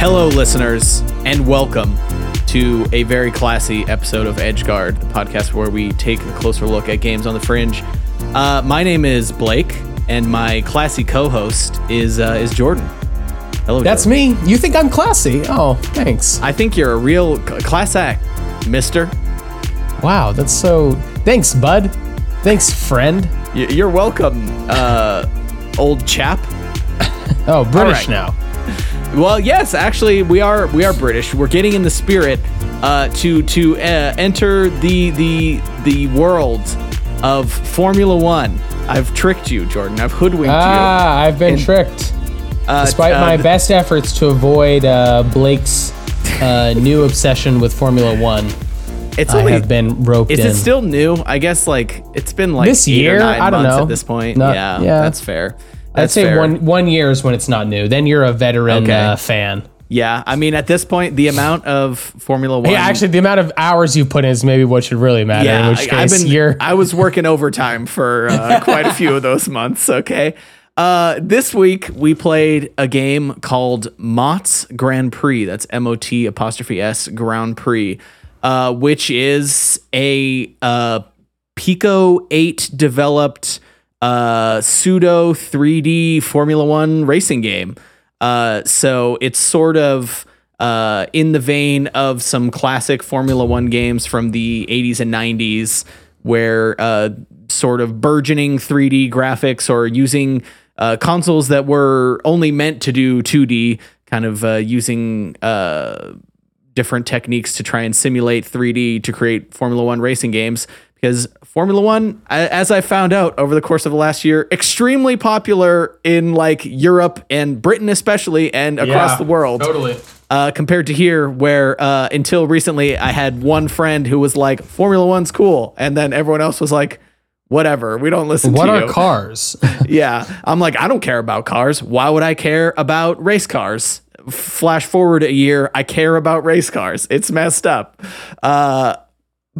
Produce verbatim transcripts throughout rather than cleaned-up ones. Hello, listeners, and welcome to a very classy episode of Edgeguard, the podcast where we take a closer look at games on the fringe. Uh, my name is Blake, and my classy co-host is uh, is Jordan. Hello, that's Jordan. That's me. You think I'm classy? Oh, thanks. I think you're a real class act, mister. Wow, that's so... Thanks, bud. Thanks, friend. Y- you're welcome, uh, old chap. Oh, British now. Well, yes, actually, we are we are British. We're getting in the spirit uh, to to uh, enter the the the world of Formula One. I've tricked you, Jordan. I've hoodwinked ah, you. Ah, I've been and, tricked. Uh, Despite uh, my best efforts to avoid uh, Blake's uh, new obsession with Formula One, it's only, I have been roped is in. Is it still new? I guess like it's been like this eight year. Or nine I don't months know. At this point, Not, yeah, yeah, that's fair. That's I'd say fair. one one year is when it's not new. Then you're a veteran okay. uh, fan. Yeah, I mean, at this point, the amount of Formula One. Yeah, actually, the amount of hours you put in is maybe what should really matter. Yeah, in which case I've been, you're... I was working overtime for uh, quite a few of those months. Okay, uh, this week we played a game called Mott's Grand Prix. That's M O T apostrophe S Grand Prix, uh, which is a uh, Pico eight developed. Uh, pseudo three D Formula One racing game. Uh, so it's sort of uh, in the vein of some classic Formula One games from the eighties and nineties, where uh, sort of burgeoning three D graphics or using uh, consoles that were only meant to do two D, kind of uh, using uh, different techniques to try and simulate three D to create Formula One racing games. Because Formula One, as I found out over the course of the last year, extremely popular in like Europe and Britain especially, and across yeah, the world. Totally. Uh, compared to here, where uh, until recently I had one friend who was like, "Formula One's cool," and then everyone else was like, "Whatever, we don't listen what to you." What are cars? Yeah, I'm like, I don't care about cars. Why would I care about race cars? Flash forward a year, I care about race cars. It's messed up. Uh,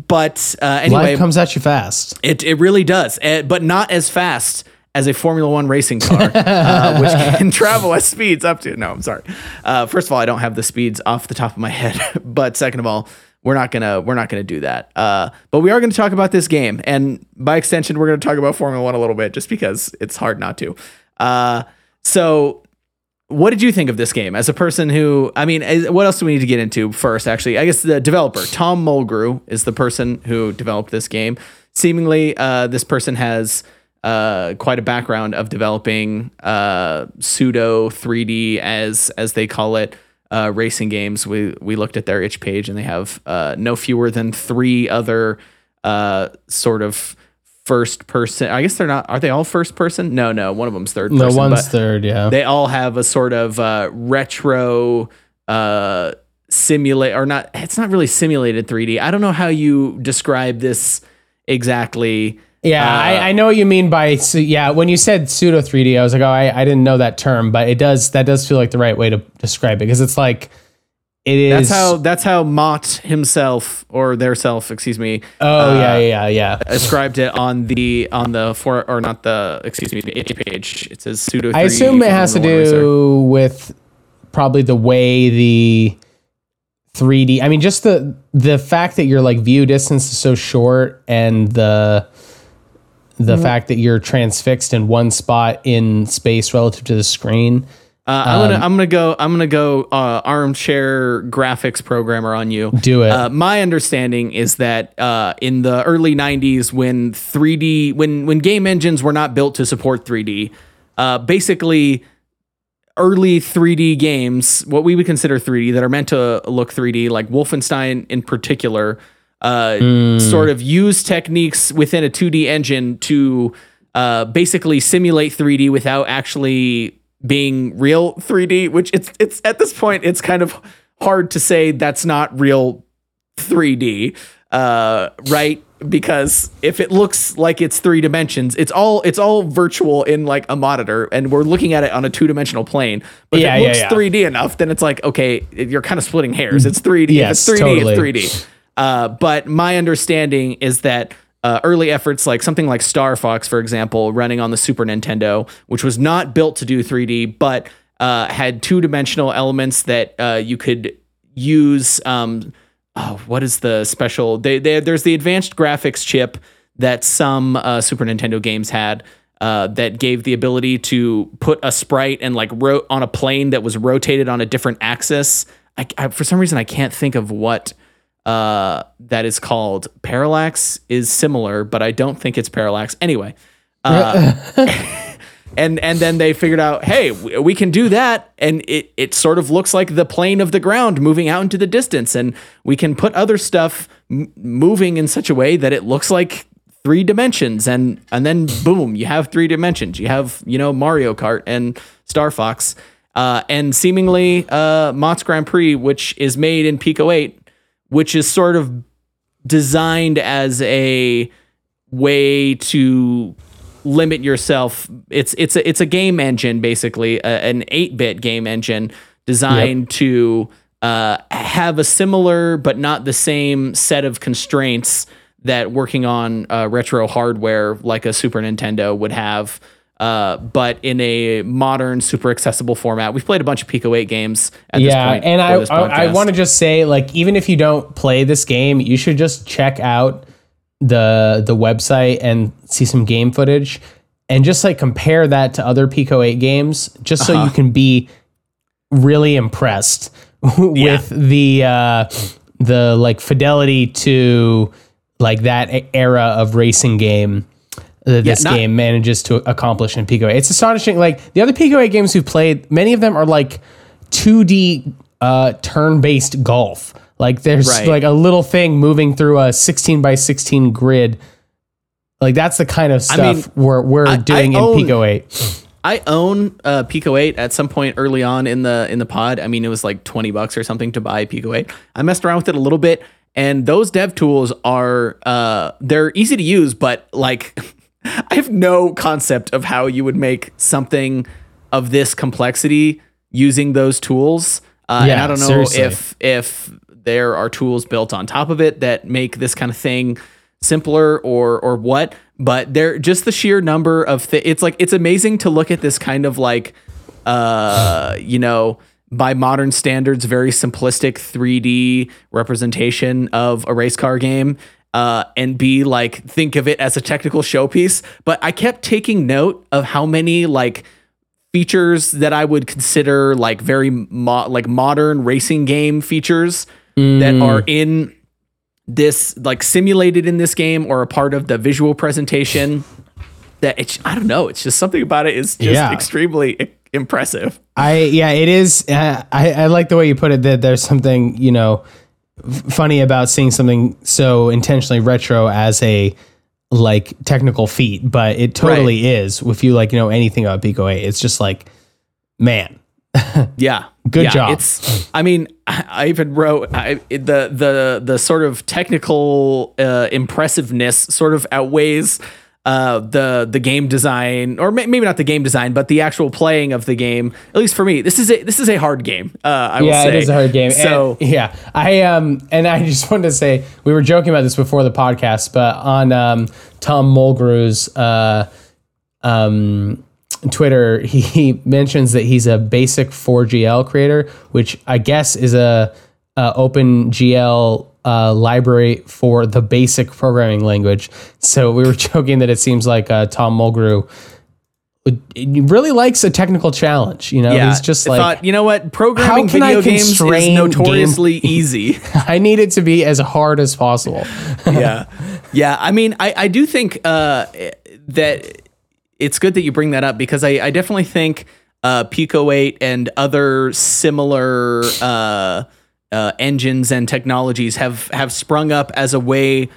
But uh, anyway, life comes at you fast. It it really does, uh, but not as fast as a Formula One racing car, uh, which can travel at speeds up to. No, I'm sorry. Uh, first of all, I don't have the speeds off the top of my head. But second of all, we're not gonna we're not gonna do that. Uh, but we are going to talk about this game, and by extension, we're going to talk about Formula One a little bit, just because it's hard not to. Uh, so. What did you think of this game as a person who, I mean, what else do we need to get into first? Actually, I guess the developer, Tom Mulgrew, is the person who developed this game. Seemingly, uh, this person has uh, quite a background of developing uh, pseudo three D, as as they call it, uh, racing games. We we looked at their itch page, and they have uh, no fewer than three other uh, sort of first person. I guess they're not, are they all first person? No, no. One of them's third person. No, one's third, yeah. They all have a sort of uh, retro uh, simulate, or not, it's not really simulated three D. I don't know how you describe this exactly. Yeah, uh, I, I know what you mean by, so yeah, when you said pseudo three D, I was like, oh, I, I didn't know that term, but it does, that does feel like the right way to describe it, because it's like, it is. That's how that's how Mott himself or their self, excuse me. Oh uh, yeah, yeah, yeah. Described it on the on the for or not the excuse me the itch page. It says pseudo. I assume it has to do with probably the way the three D. I mean, just the the fact that your like view distance is so short, and the the mm-hmm. fact that you're transfixed in one spot in space relative to the screen. Uh, I'm gonna um, I'm gonna go I'm gonna go uh, armchair graphics programmer on you. Do it. Uh, my understanding is that uh, in the early nineties, when three D when when game engines were not built to support three D, uh, basically early three D games, what we would consider three D that are meant to look three D, like Wolfenstein in particular, uh, mm. sort of use techniques within a two D engine to uh, basically simulate three D without actually being real three D, which it's it's at this point it's kind of hard to say that's not real three D, uh, right? Because if it looks like it's three dimensions, it's all it's all virtual in like a monitor, and we're looking at it on a two dimensional plane. But yeah, if it looks yeah, yeah. three D enough, then it's like okay, you're kind of splitting hairs. It's three D. Yes, if it's three D. Totally. It's three D. Uh, but my understanding is that. Uh, early efforts like something like Star Fox, for example, running on the Super Nintendo, which was not built to do three D, but uh, had two-dimensional elements that uh, you could use. Um, oh, what is the special? They, they, there's the advanced graphics chip that some uh, Super Nintendo games had uh, that gave the ability to put a sprite and like ro- on a plane that was rotated on a different axis. I, I, for some reason, I can't think of what uh, that is called. Parallax is similar, but I don't think it's parallax. Anyway. Uh, and and then they figured out, hey, we can do that, and it, it sort of looks like the plane of the ground moving out into the distance, and we can put other stuff m- moving in such a way that it looks like three dimensions, and and then boom, you have three dimensions. You have, you know, Mario Kart and Star Fox, uh, and seemingly uh, Mott's Grand Prix, which is made in Pico eight, which is sort of designed as a way to limit yourself. It's it's a it's a game engine, basically, a, an eight-bit game engine designed yep. to uh, have a similar but not the same set of constraints that working on uh, retro hardware like a Super Nintendo would have, uh, but in a modern, super accessible format. We've played a bunch of Pico eight games at yeah, this point. Yeah, and I I, I want to just say, like, even if you don't play this game, you should just check out the the website and see some game footage and just like compare that to other Pico eight games, just so uh-huh. you can be really impressed with yeah. the uh the like fidelity to like that era of racing game that this yeah, not- game manages to accomplish in Pico eight. It's astonishing. Like the other Pico eight games we've played, many of them are like two D uh turn-based golf. Like there's right. like a little thing moving through a sixteen by sixteen grid. Like that's the kind of stuff I mean, we're we're I, doing I own, in Pico eight. I own uh, Pico eight at some point early on in the in the pod. I mean, it was like twenty bucks or something to buy Pico eight. I messed around with it a little bit, and those dev tools are uh, they're easy to use, but like I have no concept of how you would make something of this complexity using those tools. Uh, yeah, and I don't know seriously. if if there are tools built on top of it that make this kind of thing simpler or or what, but they're just the sheer number of things. It's like, it's amazing to look at this kind of like, uh, you know, by modern standards, very simplistic three D representation of a race car game, uh, and be like, think of it as a technical showpiece. But I kept taking note of how many like features that I would consider like very mo- like modern racing game features that are in this, like simulated in this game or a part of the visual presentation that it's, I don't know. It's just something about it is just yeah. extremely impressive. I, yeah, it is. Uh, I, I like the way you put it, that there's something, you know, f- funny about seeing something so intentionally retro as a like technical feat, but it totally right. is. If you like, you know, anything about Pico eight, it's just like, man, yeah. Good yeah, job. It's, I mean, I, I even wrote I, the the the sort of technical uh, impressiveness sort of outweighs uh, the the game design, or may, maybe not the game design, but the actual playing of the game. At least for me, this is a this is a hard game. Uh, I yeah, will say. It is a hard game. So and, yeah, I um and I just wanted to say, we were joking about this before the podcast, but on um, Tom Mulgrew's uh, um. Twitter, he, he mentions that he's a basic four G L creator, which I guess is a, a OpenGL uh, library for the basic programming language. So we were joking that it seems like uh, Tom Mulgrew really likes a technical challenge. You know, yeah, he's just like, thought, you know what, programming video games is notoriously game- easy. I need it to be as hard as possible. yeah, yeah. I mean, I I do think uh, that. It's good that you bring that up, because I, I definitely think uh, Pico eight and other similar uh, uh, engines and technologies have, have sprung up as a way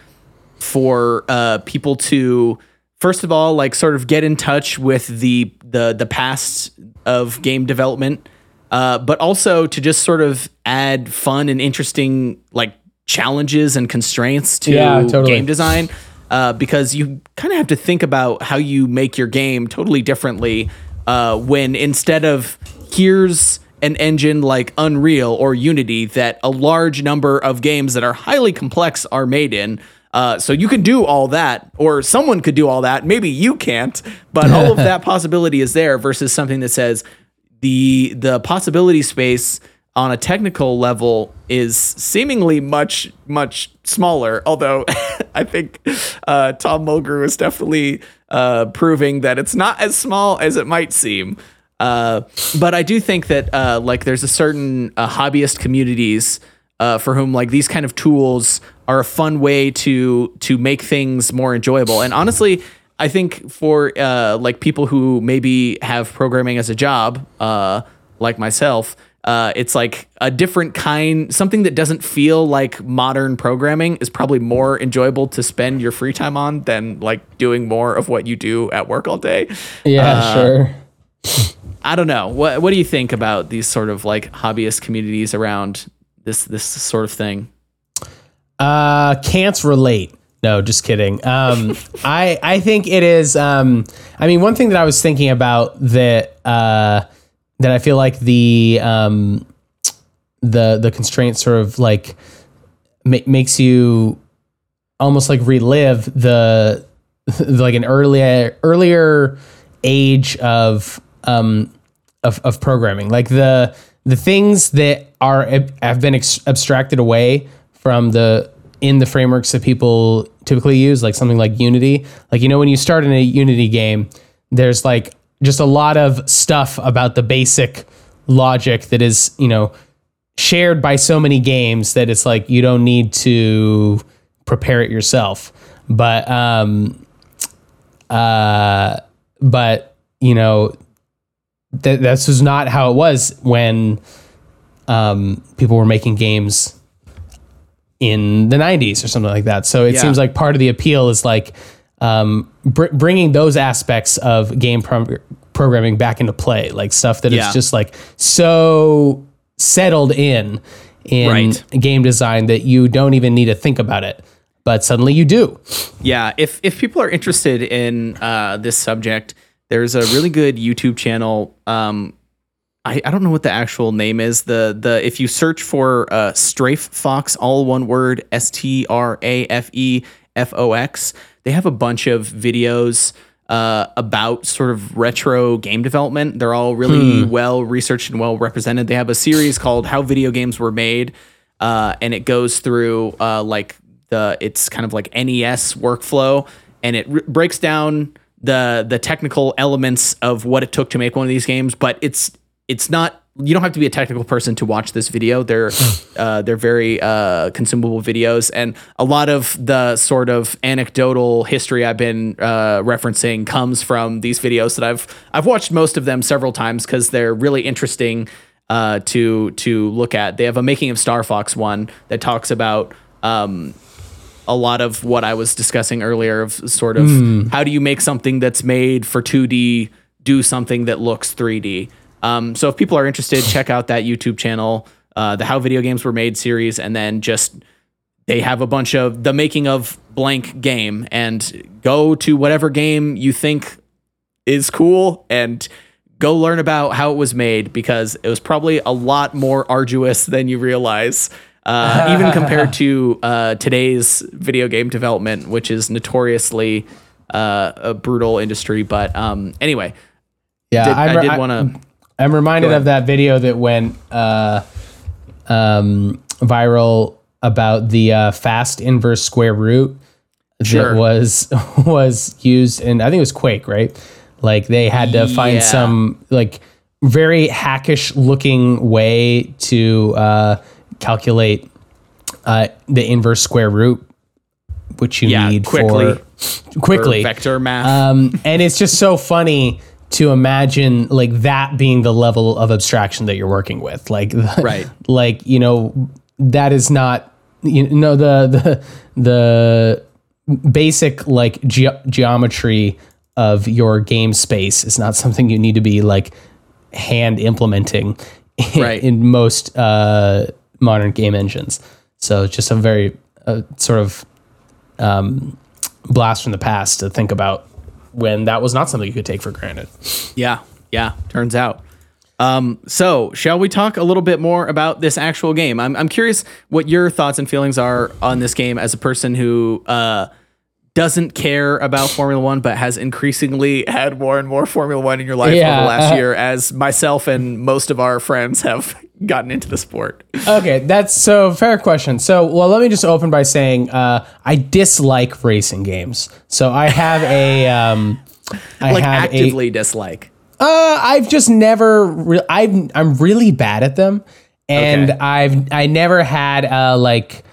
for uh, people to, first of all, like sort of get in touch with the the, the past of game development, uh, but also to just sort of add fun and interesting like challenges and constraints to yeah, totally. game design. Uh, because you kind of have to think about how you make your game totally differently uh, when, instead of here's an engine like Unreal or Unity that a large number of games that are highly complex are made in. Uh, so you can do all that, or someone could do all that. Maybe you can't, but all of that possibility is there, versus something that says the the possibility space on a technical level is seemingly much, much smaller. Although I think uh, Tom Mulgrew is definitely uh, proving that it's not as small as it might seem. Uh, but I do think that uh, like there's a certain uh, hobbyist communities uh, for whom like these kind of tools are a fun way to to make things more enjoyable. And honestly, I think for uh, like people who maybe have programming as a job, uh, like myself, Uh, it's like a different kind, something that doesn't feel like modern programming is probably more enjoyable to spend your free time on than like doing more of what you do at work all day. Yeah, uh, sure. I don't know. What What do you think about these sort of like hobbyist communities around this this sort of thing? Uh, can't relate. No, just kidding. Um, I I think it is. Um, I mean, one thing that I was thinking about that. Uh, that I feel like the, um, the, the constraint sort of like ma- makes you almost like relive the, the like an earlier, earlier age of, um, of, of programming, like the, the things that are, have been ex- abstracted away from the, in the frameworks that people typically use, like something like Unity. Like, you know, when you start in a Unity game, there's like, just a lot of stuff about the basic logic that is, you know, shared by so many games that it's like, you don't need to prepare it yourself. But, um, uh, but you know, th- this is not how it was when, um, people were making games in the nineties or something like that. So it yeah. seems like part of the appeal is like, Um, br- bringing those aspects of game pro- programming back into play, like stuff that yeah. is just like so settled in in right. game design that you don't even need to think about it, but suddenly you do. Yeah, if if people are interested in uh, this subject, there's a really good YouTube channel. Um, I, I don't know what the actual name is. The the if you search for uh, Strafe Fox, all one word, S T R A F E F O X. They have a bunch of videos uh, about sort of retro game development. They're all really hmm. well researched and well represented. They have a series called How Video Games Were Made, uh, and it goes through uh, like the it's kind of like N E S workflow, and it re- breaks down the the technical elements of what it took to make one of these games. But it's it's not you don't have to be a technical person to watch this video. They're uh, they're very uh, consumable videos, and a lot of the sort of anecdotal history I've been uh, referencing comes from these videos that I've I've watched most of them several times because they're really interesting uh, to to look at. They have a making of Star Fox one that talks about um, a lot of what I was discussing earlier of sort of mm. how do you make something that's made for two D do something that looks three D. Um, so if people are interested, check out that YouTube channel, uh, the How Video Games Were Made series, and then just they have a bunch of the making of blank game, and go to whatever game you think is cool and go learn about how it was made, because it was probably a lot more arduous than you realize, uh, even compared to uh, today's video game development, which is notoriously uh, a brutal industry. But um, anyway, yeah, did, I, I did want to... I'm reminded of that video that went uh, um, viral about the uh, fast inverse square root sure. that was was used in, I think it was Quake, right? Like they had to find yeah. some like very hackish looking way to uh, calculate uh, the inverse square root, which you yeah, need quickly. for quickly for vector math. Um, and it's just so funny to imagine like that being the level of abstraction that you're working with. Like, right. like, you know, that is not, you know, the, the, the basic like ge- geometry of your game space is not something you need to be like hand implementing in, right. in most uh, modern game engines. So it's just a very uh, sort of um, blast from the past to think about when that was not something you could take for granted. Yeah. Yeah. Turns out. Um, so shall we talk a little bit more about this actual game? I'm I'm curious what your thoughts and feelings are on this game as a person who uh, doesn't care about Formula One, but has increasingly had more and more Formula One in your life yeah, over the last uh, year, as myself and most of our friends have gotten into the sport. Okay, that's so fair question. So, well, let me just open by saying uh, I dislike racing games. So I have a... Um, I like have actively a, dislike. Uh, I've just never... Re- I've, I'm really bad at them. And okay. I've I never had a, like...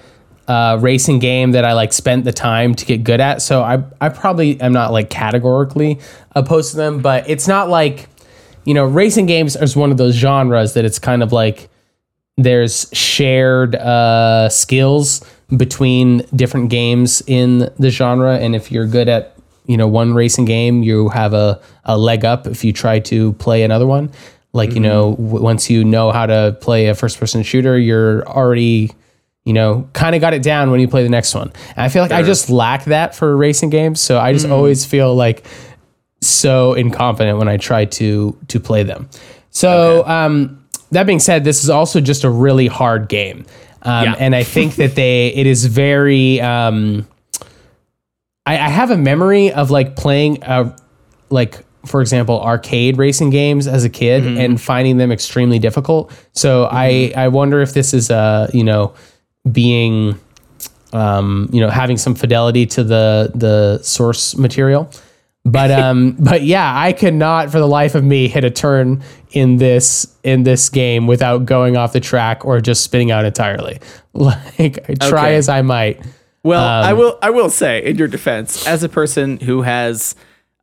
Uh, racing game that I like spent the time to get good at. So I, I probably am not like categorically opposed to them, but it's not like, you know, racing games is one of those genres that it's kind of like there's shared uh, skills between different games in the genre. And if you're good at, you know, one racing game, you have a, a leg up if you try to play another one. Like, mm-hmm. you know, w- once you know how to play a first person shooter, you're already... you know, kind of got it down when you play the next one. And I feel like sure. I just lack that for racing games. So I just mm. always feel like so incompetent when I try to, to play them. So okay. um, that being said, this is also just a really hard game. Um, yeah. And I think that they, it is very, um, I, I have a memory of like playing, a, like, for example, arcade racing games as a kid mm-hmm. and finding them extremely difficult. So mm-hmm. I, I wonder if this is, uh, you know, being um you know having some fidelity to the the source material, but um but yeah I could not for the life of me hit a turn in this in this game without going off the track or just spinning out entirely. Like I try okay. as I might. Well, um, I will I will say in your defense, as a person who has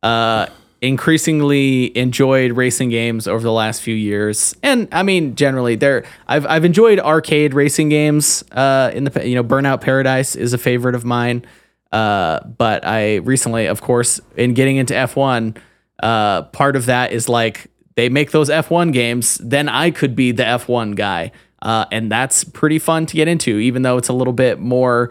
uh increasingly enjoyed racing games over the last few years, and I mean generally there I've I've enjoyed arcade racing games uh in the you know Burnout Paradise is a favorite of mine, uh but I recently, of course, in getting into F one, uh part of that is like they make those F one games, then I could be the F one guy, uh and that's pretty fun to get into, even though it's a little bit more,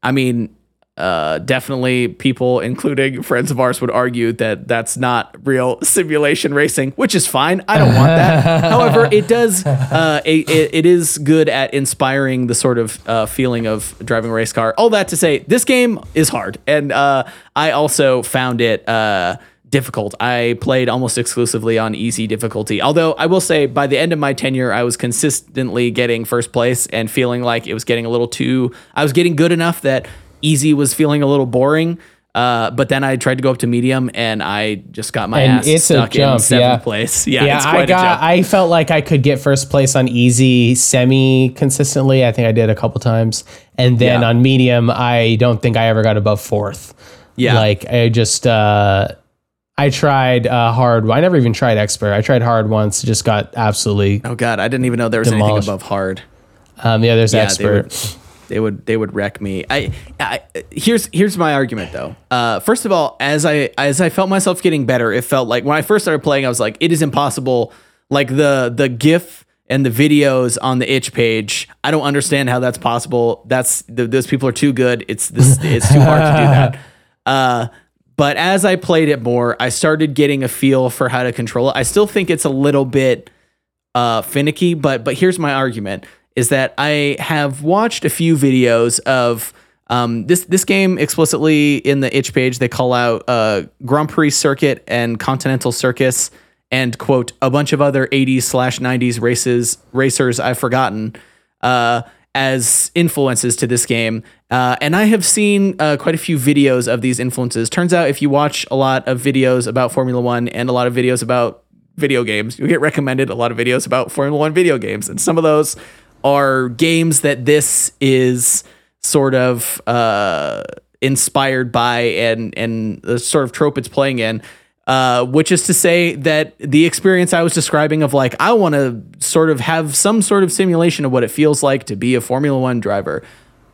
I mean Uh, definitely people, including friends of ours, would argue that that's not real simulation racing, which is fine. I don't want that. However, it does, uh, it, it is good at inspiring the sort of uh, feeling of driving a race car. All that to say, this game is hard. And uh, I also found it uh, difficult. I played almost exclusively on easy difficulty. Although I will say by the end of my tenure, I was consistently getting first place and feeling like it was getting a little too, I was getting good enough that easy was feeling a little boring, uh, but then I tried to go up to medium and I just got my and ass it's stuck a jump, in seventh yeah. place. Yeah, yeah it's quite I got. A jump. I felt like I could get first place on easy semi consistently. I think I did a couple times, and then yeah. on medium, I don't think I ever got above fourth. Yeah, like I just uh, I tried uh, hard. I never even tried expert. I tried hard once. Just got absolutely. Oh God, I didn't even know there was demolished. Anything above hard. Um, yeah, there's yeah, expert. They would they would wreck me. I, I here's here's my argument though. Uh, first of all, as I as I felt myself getting better, it felt like when I first started playing, I was like, it is impossible. Like the the GIF and the videos on the itch page, I don't understand how that's possible. That's the, those people are too good. It's this it's too hard to do that. Uh, but as I played it more, I started getting a feel for how to control it. I still think it's a little bit uh, finicky, but but here's my argument. Is that I have watched a few videos of um, this this game explicitly in the itch page. They call out uh, Grand Prix Circuit and Continental Circus and, quote, a bunch of other eighties slash nineties races racers I've forgotten uh, as influences to this game. Uh, and I have seen uh, quite a few videos of these influences. Turns out if you watch a lot of videos about Formula One and a lot of videos about video games, you get recommended a lot of videos about Formula One video games. And some of those are games that this is sort of uh, inspired by and and the sort of trope it's playing in, uh, which is to say that the experience I was describing of like, I want to sort of have some sort of simulation of what it feels like to be a Formula One driver.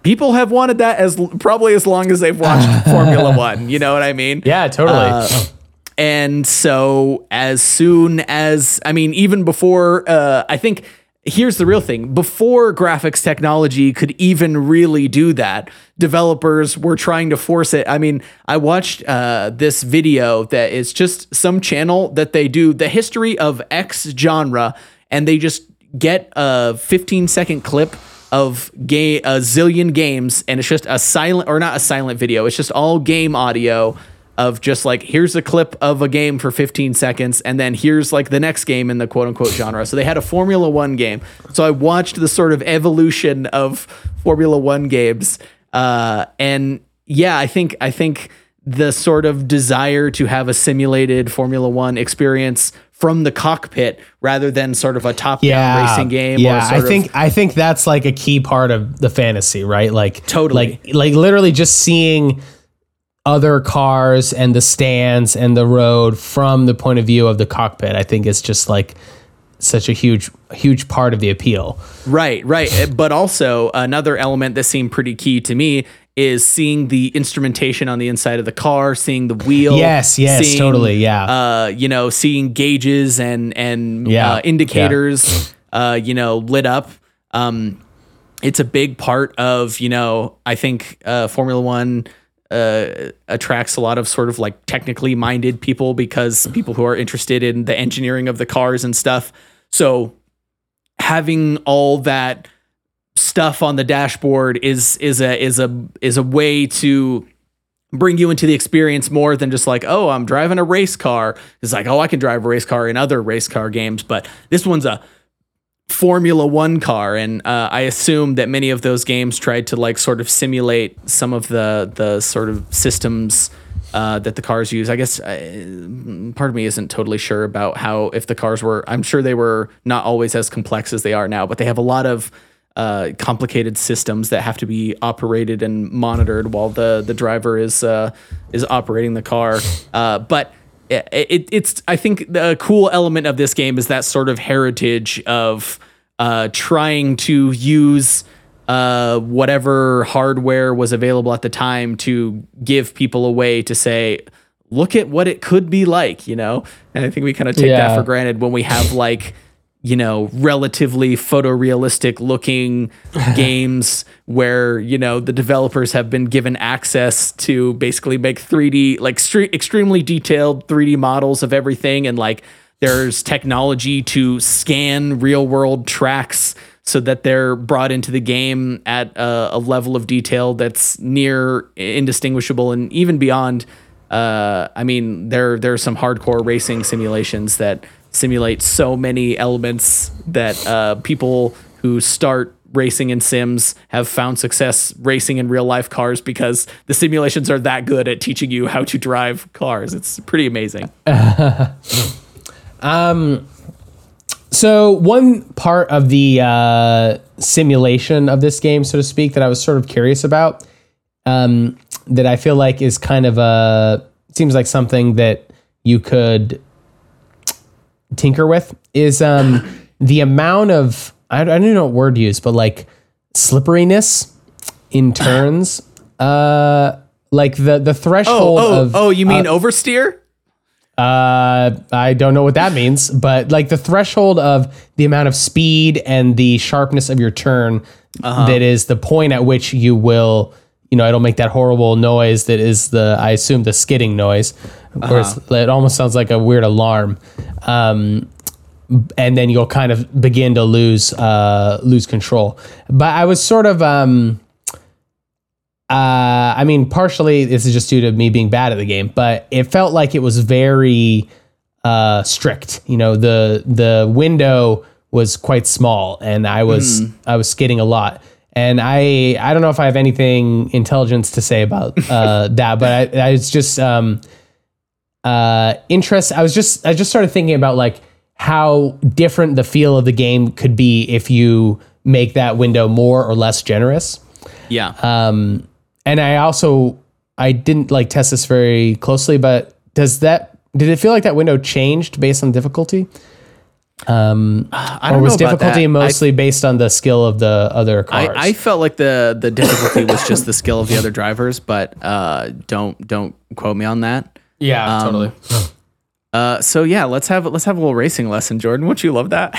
People have wanted that as probably as long as they've watched Formula One. You know what I mean? Yeah, totally. Uh, oh. And so as soon as, I mean, even before, uh, I think... Here's the real thing. Before graphics technology could even really do that, developers were trying to force it. I mean, I watched uh, this video that is just some channel that they do the history of X genre, and they just get a fifteen second clip of ga- a zillion games, and it's just a silent, or not a silent video, it's just all game audio of just like, here's a clip of a game for fifteen seconds, and then here's like the next game in the quote-unquote genre. So they had a Formula One game. So I watched the sort of evolution of Formula One games. Uh, and yeah, I think I think the sort of desire to have a simulated Formula One experience from the cockpit rather than sort of a top-down yeah, racing game. Yeah, or sort I of think I think that's like a key part of the fantasy, right? Like totally, like like literally just seeing other cars and the stands and the road from the point of view of the cockpit. I think it's just like such a huge, huge part of the appeal. Right, right. But also another element that seemed pretty key to me is seeing the instrumentation on the inside of the car, seeing the wheel. Yes, yes, seeing, totally. Yeah. Uh, you know, seeing gauges and, and yeah. uh, indicators, yeah. uh, you know, lit up. Um, it's a big part of, you know, I think uh, Formula One Uh, attracts a lot of sort of like technically minded people, because people who are interested in the engineering of the cars and stuff. So having all that stuff on the dashboard is is a is a is a way to bring you into the experience more than just like, oh, I'm driving a race car. It's like, oh, I can drive a race car in other race car games, but this one's a Formula One car, and uh, I assume that many of those games tried to like sort of simulate some of the the sort of systems uh, that the cars use. I guess I, part of me isn't totally sure about how, if the cars were, I'm sure they were not always as complex as they are now, but they have a lot of uh, complicated systems that have to be operated and monitored while the the driver is uh, is operating the car. Uh, but It, it, it's, I think the cool element of this game is that sort of heritage of uh, trying to use uh, whatever hardware was available at the time to give people a way to say, look at what it could be like, you know? And I think we kind of take yeah. that for granted when we have like, you know, relatively photorealistic looking games where, you know, the developers have been given access to basically make three D, like stre- extremely detailed three D models of everything. And like, there's technology to scan real world tracks so that they're brought into the game at a, a level of detail that's near indistinguishable and even beyond. Uh, I mean, there, there are some hardcore racing simulations that simulate so many elements that uh, people who start racing in sims have found success racing in real life cars because the simulations are that good at teaching you how to drive cars. It's pretty amazing. Uh, um, so one part of the uh, simulation of this game, so to speak, that I was sort of curious about, um, that I feel like is kind of a, seems like something that you could tinker with, is um the amount of I, I don't know what word to use, but like slipperiness in turns, uh like the the threshold oh, oh, of oh you mean uh, oversteer. uh I don't know what that means, but like the threshold of the amount of speed and the sharpness of your turn, uh-huh. that is the point at which you will, you know, it'll make that horrible noise that is the, I assume, the skidding noise. Uh-huh. Or it almost sounds like a weird alarm. Um, and then you'll kind of begin to lose uh, lose control. But I was sort of, um, uh, I mean, partially this is just due to me being bad at the game, but it felt like it was very uh, strict. You know, the the window was quite small, and I was mm. I was skidding a lot. And I, I don't know if I have anything intelligence to say about uh, that, but I, I was just um, uh, interest. I was just I just started thinking about like how different the feel of the game could be if you make that window more or less generous. Yeah. Um, and I also I didn't like test this very closely, but does that did it feel like that window changed based on difficulty? Um, I don't or was know about difficulty that. mostly I, based on the skill of the other cars? I, I felt like the the difficulty was just the skill of the other drivers, but uh, don't don't quote me on that. Yeah, um, totally. Uh, so yeah, let's have let's have a little racing lesson, Jordan. Wouldn't you love that?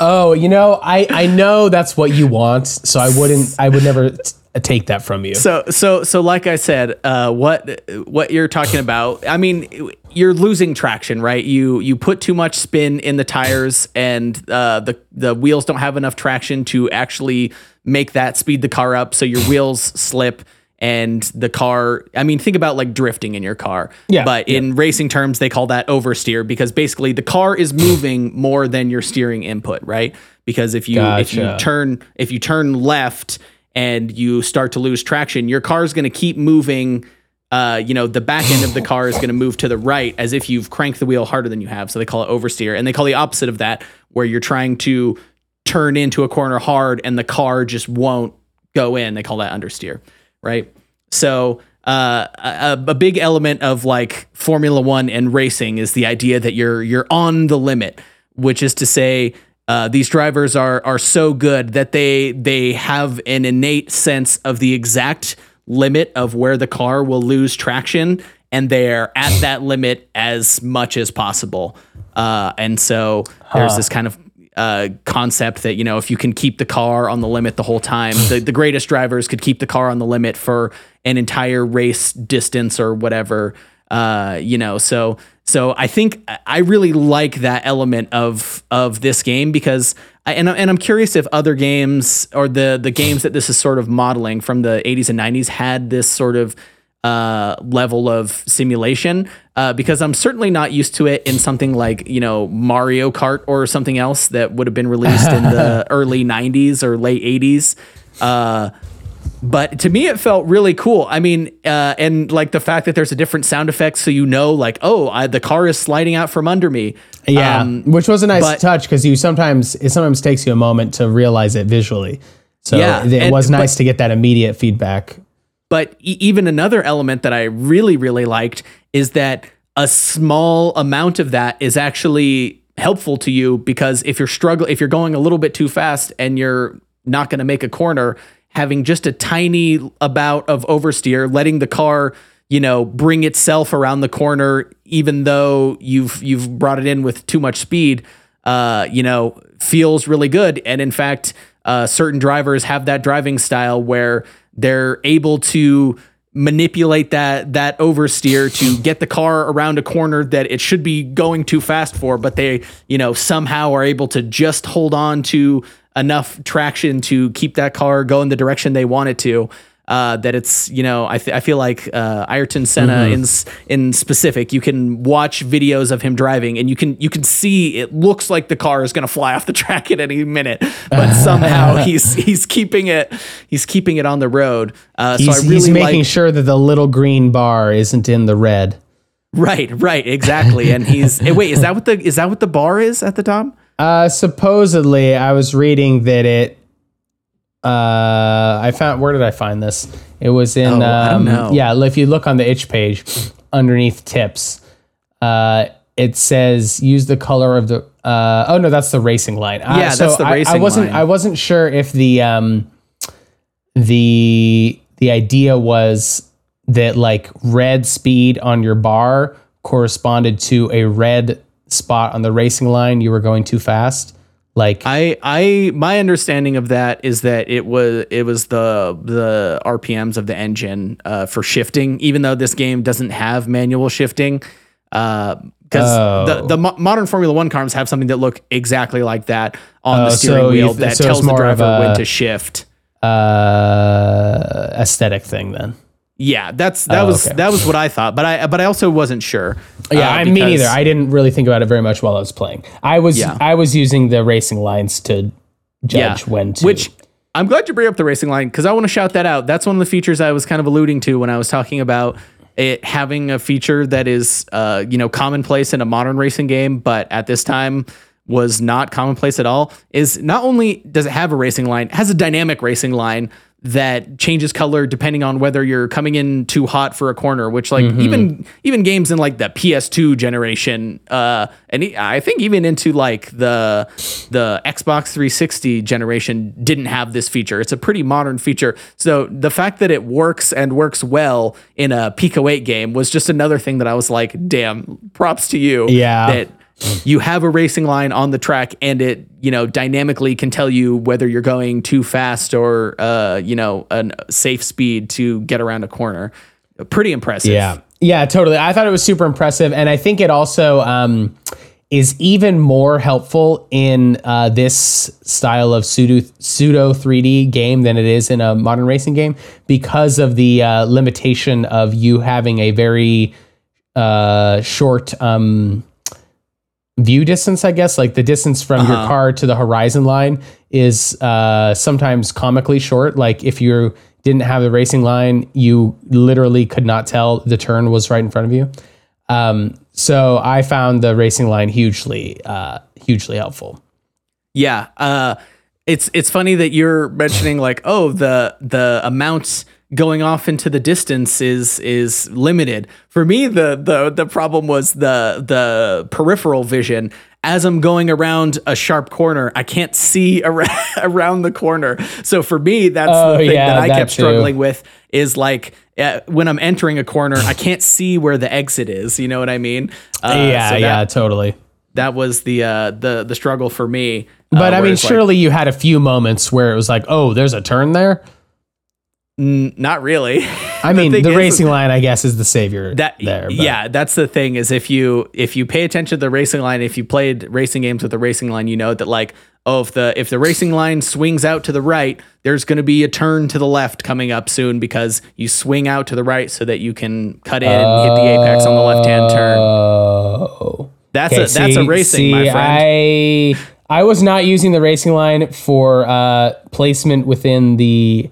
Oh, you know, I, I know that's what you want, so I wouldn't I would never t- take that from you. So so so like I said, uh, what what you're talking about? I mean, you're losing traction, right? You you put too much spin in the tires, and uh, the the wheels don't have enough traction to actually make that speed the car up so your wheels slip and the car, I mean, think about like drifting in your car. Yeah. But in yeah. racing terms, they call that oversteer, because basically the car is moving more than your steering input, right? Because if you gotcha. if you turn if you turn left and you start to lose traction, your car is going to keep moving. Uh, you know, the back end of the car is going to move to the right as if you've cranked the wheel harder than you have. So they call it oversteer. And they call the opposite of that, where you're trying to turn into a corner hard and the car just won't go in. They call that understeer, right? So uh, a, a big element of like Formula One and racing is the idea that you're you're on the limit, which is to say uh, these drivers are are so good that they they have an innate sense of the exact limit of where the car will lose traction, and they're at that limit as much as possible. Uh, and so there's huh. this kind of uh, concept that, you know, if you can keep the car on the limit the whole time, the, the greatest drivers could keep the car on the limit for an entire race distance or whatever, uh, you know, so, so I think I really like that element of, of this game, because I, and, and I'm curious if other games, or the, the games that this is sort of modeling from the eighties and nineties, had this sort of uh, level of simulation, uh, because I'm certainly not used to it in something like, you know, Mario Kart or something else that would have been released in the early nineties or late eighties. Uh, but to me, it felt really cool. I mean, uh, and like the fact that there's a different sound effect, so you know, like, oh, I, the car is sliding out from under me. Yeah, um, which was a nice but, touch, because you sometimes it sometimes takes you a moment to realize it visually. So yeah, it, it and, was nice but, to get that immediate feedback. But e- even another element that I really, really liked is that a small amount of that is actually helpful to you, because if you're struggling, if you're going a little bit too fast and you're not going to make a corner, having just a tiny amount of oversteer, letting the car, you know, bring itself around the corner, even though you've, you've brought it in with too much speed, uh, you know, feels really good. And in fact, uh, certain drivers have that driving style where they're able to manipulate that, that oversteer to get the car around a corner that it should be going too fast for, but they, you know, somehow are able to just hold on to enough traction to keep that car go in the direction they want it to, uh, that it's, you know, I, th- I feel like uh, Ayrton Senna mm-hmm. in in specific, you can watch videos of him driving and you can you can see it looks like the car is going to fly off the track at any minute, but somehow he's he's keeping it he's keeping it on the road. Uh, he's, so I really he's making like, sure that the little green bar isn't in the red. Right, right, exactly. And he's hey, wait, is that what the is that what the bar is at the top? Uh, supposedly, I was reading that it. Uh, I found where did I find this? It was in. Oh, um, I don't know. Yeah, if you look on the itch page, underneath tips, uh, it says use the color of the. Uh, oh no, that's the racing line. Yeah, uh, so that's the racing I, I wasn't, line. I wasn't sure if the um, the the idea was that like red speed on your bar corresponded to a red spot on the racing line you were going too fast. Like I, I, my understanding of that is that it was, it was the, the R P Ms of the engine, uh, for shifting, even though this game doesn't have manual shifting, uh, because oh. the, the mo- modern Formula One cars have something that look exactly like that on oh, the steering so wheel that so tells the driver a, when to shift. Uh, aesthetic thing then. Yeah, that's that oh, was okay. that was what I thought, but I but I also wasn't sure. Yeah, uh, I mean, neither. I didn't really think about it very much while I was playing. I was yeah. I was using the racing lines to judge yeah. when to. Which I'm glad you bring up the racing line, because I want to shout that out. That's one of the features I was kind of alluding to when I was talking about it having a feature that is uh, you know, commonplace in a modern racing game, but at this time was not commonplace at all. Is not only does it have a racing line, it has a dynamic racing line that changes color depending on whether you're coming in too hot for a corner, which like mm-hmm. even even games in like the P S two generation, uh, and I think even into like the the Xbox three sixty generation didn't have this feature. It's a pretty modern feature. So the fact that it works and works well in a Pico eight game was just another thing that I was like, damn, props to you. Yeah. That you have a racing line on the track and it, you know, dynamically can tell you whether you're going too fast or, uh, you know, a safe speed to get around a corner. Pretty impressive. Yeah. Yeah, totally. I thought it was super impressive. And I think it also, um, is even more helpful in uh, this style of pseudo pseudo three D game than it is in a modern racing game, because of the uh, limitation of you having a very uh, short um, view distance, I guess. Like the distance from uh-huh. your car to the horizon line is uh, sometimes comically short. Like if you didn't have the racing line, you literally could not tell the turn was right in front of you. Um, so I found the racing line hugely, uh, hugely helpful. Yeah. Uh, it's, it's funny that you're mentioning like, oh, the, the amount going off into the distance is, is limited. For me, the, the, the problem was the, the peripheral vision. As I'm going around a sharp corner, I can't see around, around the corner. So for me, that's oh, the thing yeah, that I that kept too. struggling with is like uh, when I'm entering a corner, I can't see where the exit is. You know what I mean? Uh, yeah, so that, yeah, totally. That was the uh, the the struggle for me. But uh, I mean, surely like, you had a few moments where it was like, oh, there's a turn there. N- not really. I mean, the, the racing is, line, I guess, is the savior that, there. But. Yeah, that's the thing is if you if you pay attention to the racing line, if you played racing games with the racing line, you know that like, oh, if the if the racing line swings out to the right, there's going to be a turn to the left coming up soon because you swing out to the right so that you can cut in oh, and hit the apex on the left-hand turn. That's okay, a that's see, a racing, see, my friend. I, I was not using the racing line for uh, placement within the...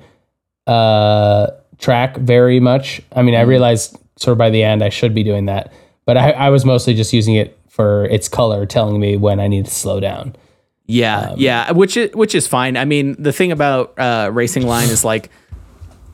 Uh, track very much. I mean, I realized sort of by the end I should be doing that, but I, I was mostly just using it for its color telling me when I need to slow down. Yeah, um, yeah, which is which is fine. I mean, the thing about uh, racing line is like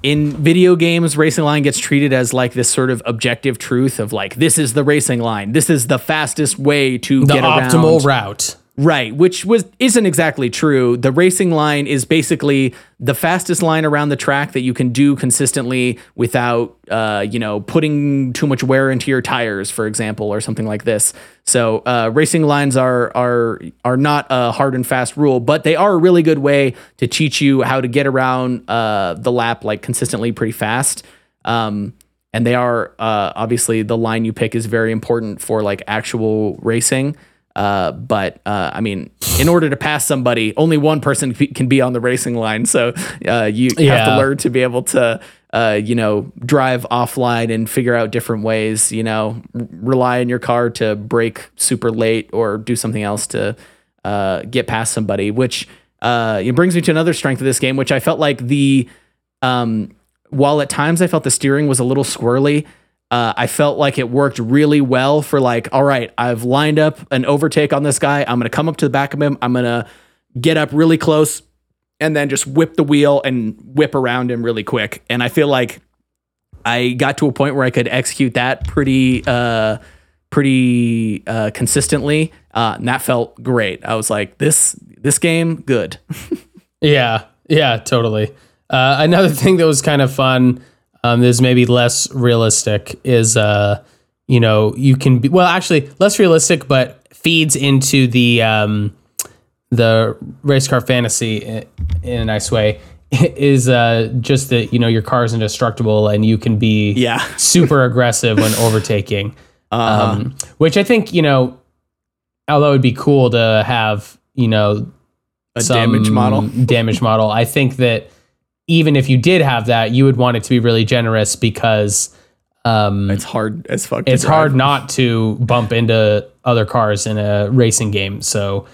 in video games, racing line gets treated as like this sort of objective truth of like this is the racing line, this is the fastest way to the get around. The optimal route. Right, which was isn't exactly true. The racing line is basically the fastest line around the track that you can do consistently without, uh, you know, putting too much wear into your tires, for example, or something like this. So, uh, racing lines are are are not a hard and fast rule, but they are a really good way to teach you how to get around uh, the lap like consistently, pretty fast. Um, and they are uh, obviously the line you pick is very important for like actual racing. Uh, but, uh, I mean, in order to pass somebody, only one person p- can be on the racing line. So, uh, you yeah. have to learn to be able to, uh, you know, drive offline and figure out different ways, you know, r- rely on your car to brake super late or do something else to, uh, get past somebody, which, uh, it brings me to another strength of this game, which I felt like the, um, while at times I felt the steering was a little squirrely, Uh, I felt like it worked really well for like, all right, I've lined up an overtake on this guy. I'm going to come up to the back of him. I'm going to get up really close and then just whip the wheel and whip around him really quick. And I feel like I got to a point where I could execute that pretty, uh, pretty uh, consistently. Uh, and that felt great. I was like, this, this game, good. yeah. Yeah, totally. Uh, another thing that was kind of fun, Um, this is maybe less realistic is, uh, you know, you can be, well, actually less realistic, but feeds into the, um, the race car fantasy in, in a nice way is, uh, just that, you know, your car is indestructible and you can be yeah. super aggressive when overtaking, uh-huh. um, which I think, you know, although it'd be cool to have, you know, a damage model, damage model. I think that, even if you did have that, you would want it to be really generous because um, it's hard as fuck. It's hard not to bump into other cars in a racing game. So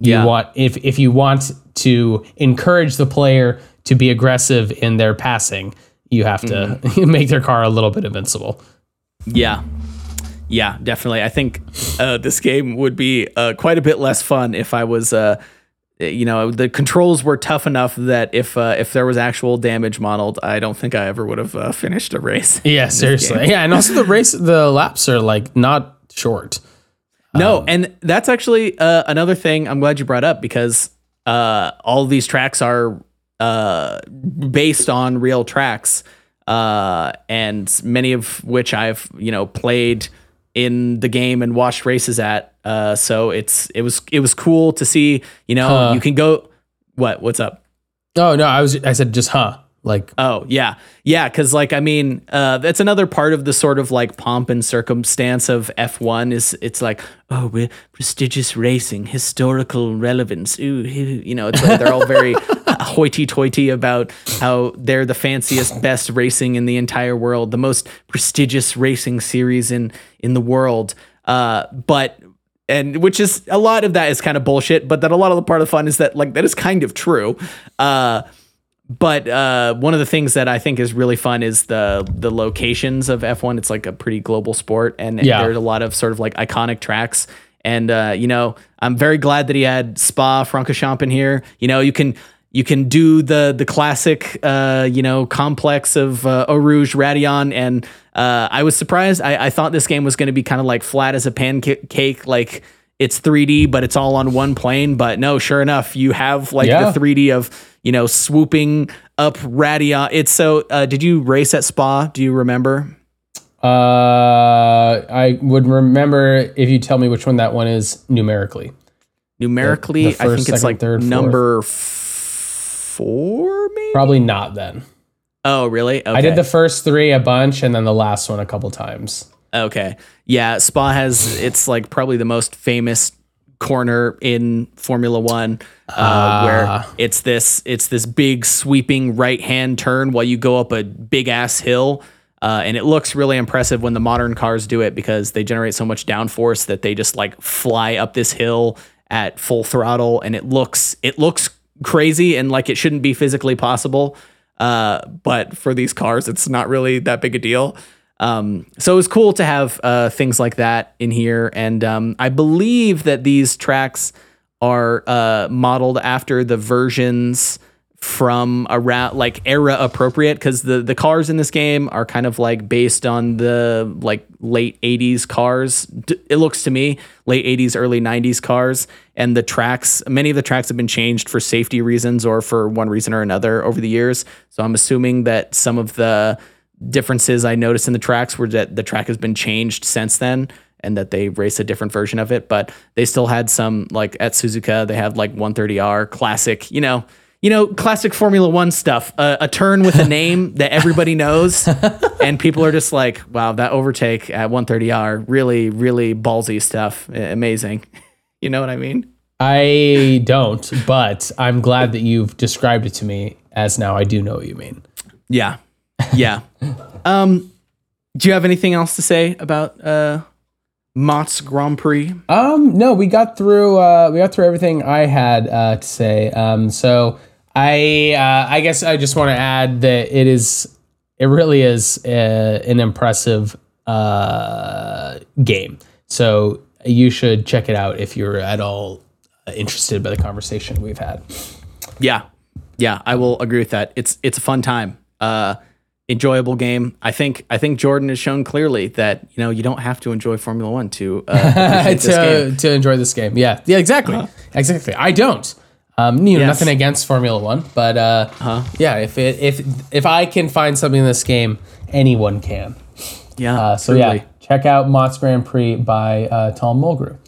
you yeah. want if if you want to encourage the player to be aggressive in their passing, you have to mm. make their car a little bit invincible. Yeah. Yeah, definitely. I think uh, this game would be uh, quite a bit less fun if I was uh, you know, the controls were tough enough that if uh, if there was actual damage modeled, I don't think I ever would have uh, finished a race. Yeah, seriously. Game. Yeah, and also the race, the laps are like not short. No, um, and that's actually uh, another thing I'm glad you brought up because uh, all these tracks are uh, based on real tracks, uh, and many of which I've you know played in the game and watched races at, uh, so it's it was it was cool to see. You know, huh. you can go. What? What's up? Oh no, I was I said just huh. Like, oh yeah, yeah, because like I mean, uh, that's another part of the sort of like pomp and circumstance of F one is it's like, oh, we're prestigious racing, historical relevance. Ooh, you know, it's like they're all very hoity-toity about how they're the fanciest, best racing in the entire world, the most prestigious racing series in in the world. Uh, but and which is a lot of that is kind of bullshit, but that a lot of the part of the fun is that like that is kind of true. Uh, But uh, one of the things that I think is really fun is the the locations of F one. It's like a pretty global sport, and, and yeah. there's a lot of sort of like iconic tracks. And uh, you know, I'm very glad that he had Spa Francorchamps in here. You know, you can you can do the the classic uh, you know complex of uh, Eau Rouge, Radion, and uh, I was surprised. I, I thought this game was going to be kind of like flat as a pancake, like. It's three D, but it's all on one plane. But no, sure enough, you have like yeah. the three D of, you know, swooping up Radion. It's so, uh, did you race at Spa? Do you remember? Uh, I would remember if you tell me which one that one is numerically. Numerically, the, the first, I think second, it's like third, number fourth. four, maybe? Probably not then. Oh, really? Okay. I did the first three a bunch and then the last one a couple times. Okay. Yeah. Spa has, it's like probably the most famous corner in Formula One, uh, uh, where it's this, it's this big sweeping right hand turn while you go up a big ass hill. Uh, and it looks really impressive when the modern cars do it because they generate so much downforce that they just like fly up this hill at full throttle. And it looks, it looks crazy and like it shouldn't be physically possible. Uh, but for these cars, it's not really that big a deal. Um, so it was cool to have uh, things like that in here. And um, I believe that these tracks are uh, modeled after the versions from around like era appropriate because the, the cars in this game are kind of like based on the like late eighties cars. It looks to me late eighties, early nineties cars, and the tracks, many of the tracks have been changed for safety reasons or for one reason or another over the years. So I'm assuming that some of the differences I noticed in the tracks were that the track has been changed since then and that they race a different version of it, but they still had some like at Suzuka, they had like one thirty R classic, you know, you know, classic Formula One stuff, uh, a turn with a name that everybody knows. And people are just like, wow, that overtake at one thirty R really, really ballsy stuff. Amazing. You know what I mean? I don't, but I'm glad that you've described it to me as now I do know what you mean. Yeah. Yeah. Um, do you have anything else to say about uh, Mott's Grand Prix? Um, no, we got through. Uh, we got through everything I had uh, to say. Um, so I, uh, I guess I just want to add that it is, it really is uh, an impressive uh, game. So you should check it out if you're at all interested by the conversation we've had. Yeah, yeah, I will agree with that. It's it's a fun time. Uh, enjoyable game. I think I think Jordan has shown clearly that you know you don't have to enjoy Formula One to uh, to, this game. to enjoy this game. Yeah, yeah, exactly, uh-huh. exactly. I don't. Um, you know, yes. nothing against Formula One, but uh, uh-huh. yeah, if it, if if I can find something in this game, anyone can. Yeah. Uh, so truly. yeah, check out Mott's Grand Prix by uh, Tom Mulgrew.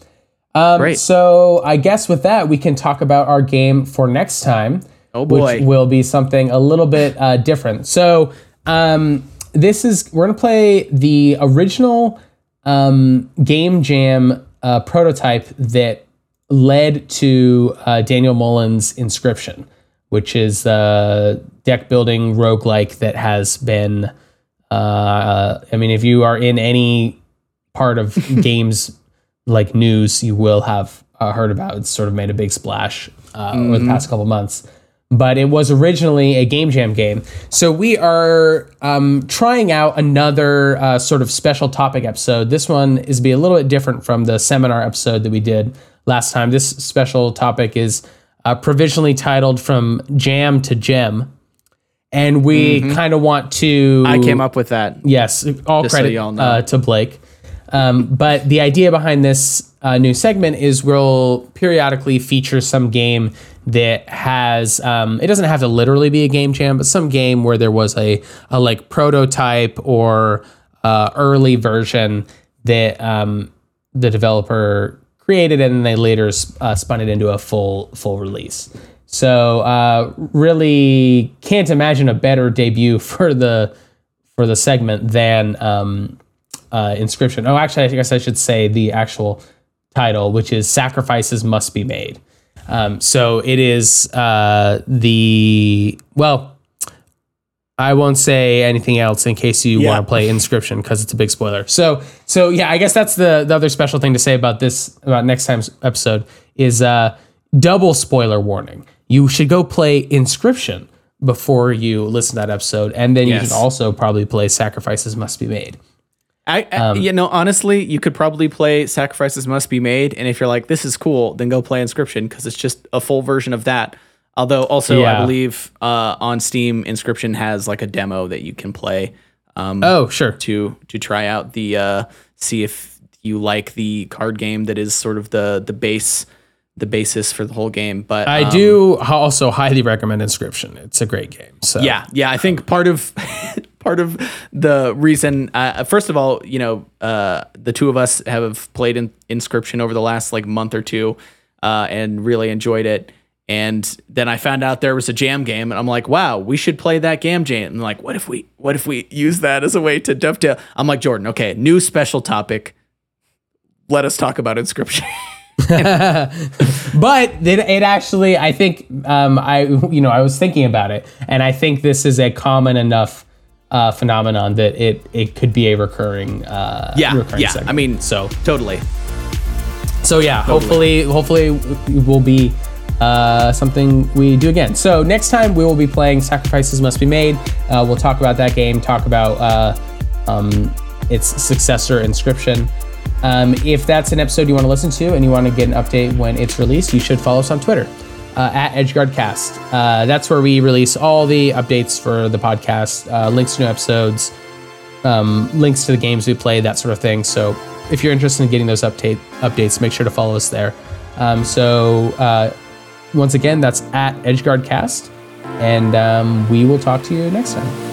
Um, Great. So I guess with that we can talk about our game for next time. Oh boy, which will be something a little bit uh, different. So. Um, this is, we're going to play the original, um, game jam, uh, prototype that led to, uh, Daniel Mullen's Inscryption, which is, uh, deck building roguelike that has been, uh, I mean, if you are in any part of games like news, you will have uh, heard about, it's sort of made a big splash, uh, mm-hmm. over the past couple months. But it was originally a game jam game. So we are um, trying out another uh, sort of special topic episode. This one is be a little bit different from the seminar episode that we did last time. This special topic is uh, provisionally titled From Jam to Gem. And we mm-hmm. kind of want to... I came up with that. Yes, all Just credit so y'all know. uh, to Blake. Um, but the idea behind this uh, new segment is we'll periodically feature some game that has, um, it doesn't have to literally be a game jam, but some game where there was a, a like prototype or uh, early version that um, the developer created and then they later uh, spun it into a full full release. So uh, really can't imagine a better debut for the for the segment than um, uh, Inscryption. Oh, actually, I guess I should say the actual title, which is Sacrifices Must Be Made. Um, so it is uh, the, well, I won't say anything else in case you yeah. want to play Inscryption because it's a big spoiler. So, so yeah, I guess that's the, the other special thing to say about this, about next time's episode is uh, double spoiler warning. You should go play Inscryption before you listen to that episode. And then yes. you can also probably play Sacrifices Must Be Made. I, I um, you know, honestly, you could probably play Sacrifices Must Be Made. And if you're like, this is cool, then go play Inscryption because it's just a full version of that. Although also yeah. I believe uh, on Steam, Inscryption has like a demo that you can play. Um, oh, sure. To to try out the, uh, see if you like the card game that is sort of the the base the basis for the whole game. But I um, do also highly recommend Inscryption. It's a great game. So yeah, yeah. I think part of part of the reason, uh, first of all, you know, uh, the two of us have played in Inscryption over the last like month or two, uh, and really enjoyed it. And then I found out there was a jam game, and I'm like, wow, we should play that jam jam. And like, what if we, what if we use that as a way to dovetail? I'm like, Jordan, okay, new special topic. Let us talk about Inscryption. But it, it actually, I think, um, I you know, I was thinking about it, and I think this is a common enough uh, phenomenon that it it could be a recurring, uh, yeah, recurring yeah. segment. I mean, so totally. So yeah, totally. hopefully, hopefully we'll be uh, something we do again. So next time we will be playing Sacrifices Must Be Made. Uh, we'll talk about that game. Talk about uh, um, its successor Inscryption. Um, if that's an episode you want to listen to and you want to get an update when it's released, you should follow us on Twitter uh, at EdgeGuardCast. Uh, that's where we release all the updates for the podcast, uh, links to new episodes, um, links to the games we play, that sort of thing. So if you're interested in getting those update updates, make sure to follow us there. Um, so uh, once again, that's at EdgeGuardCast, and um, we will talk to you next time.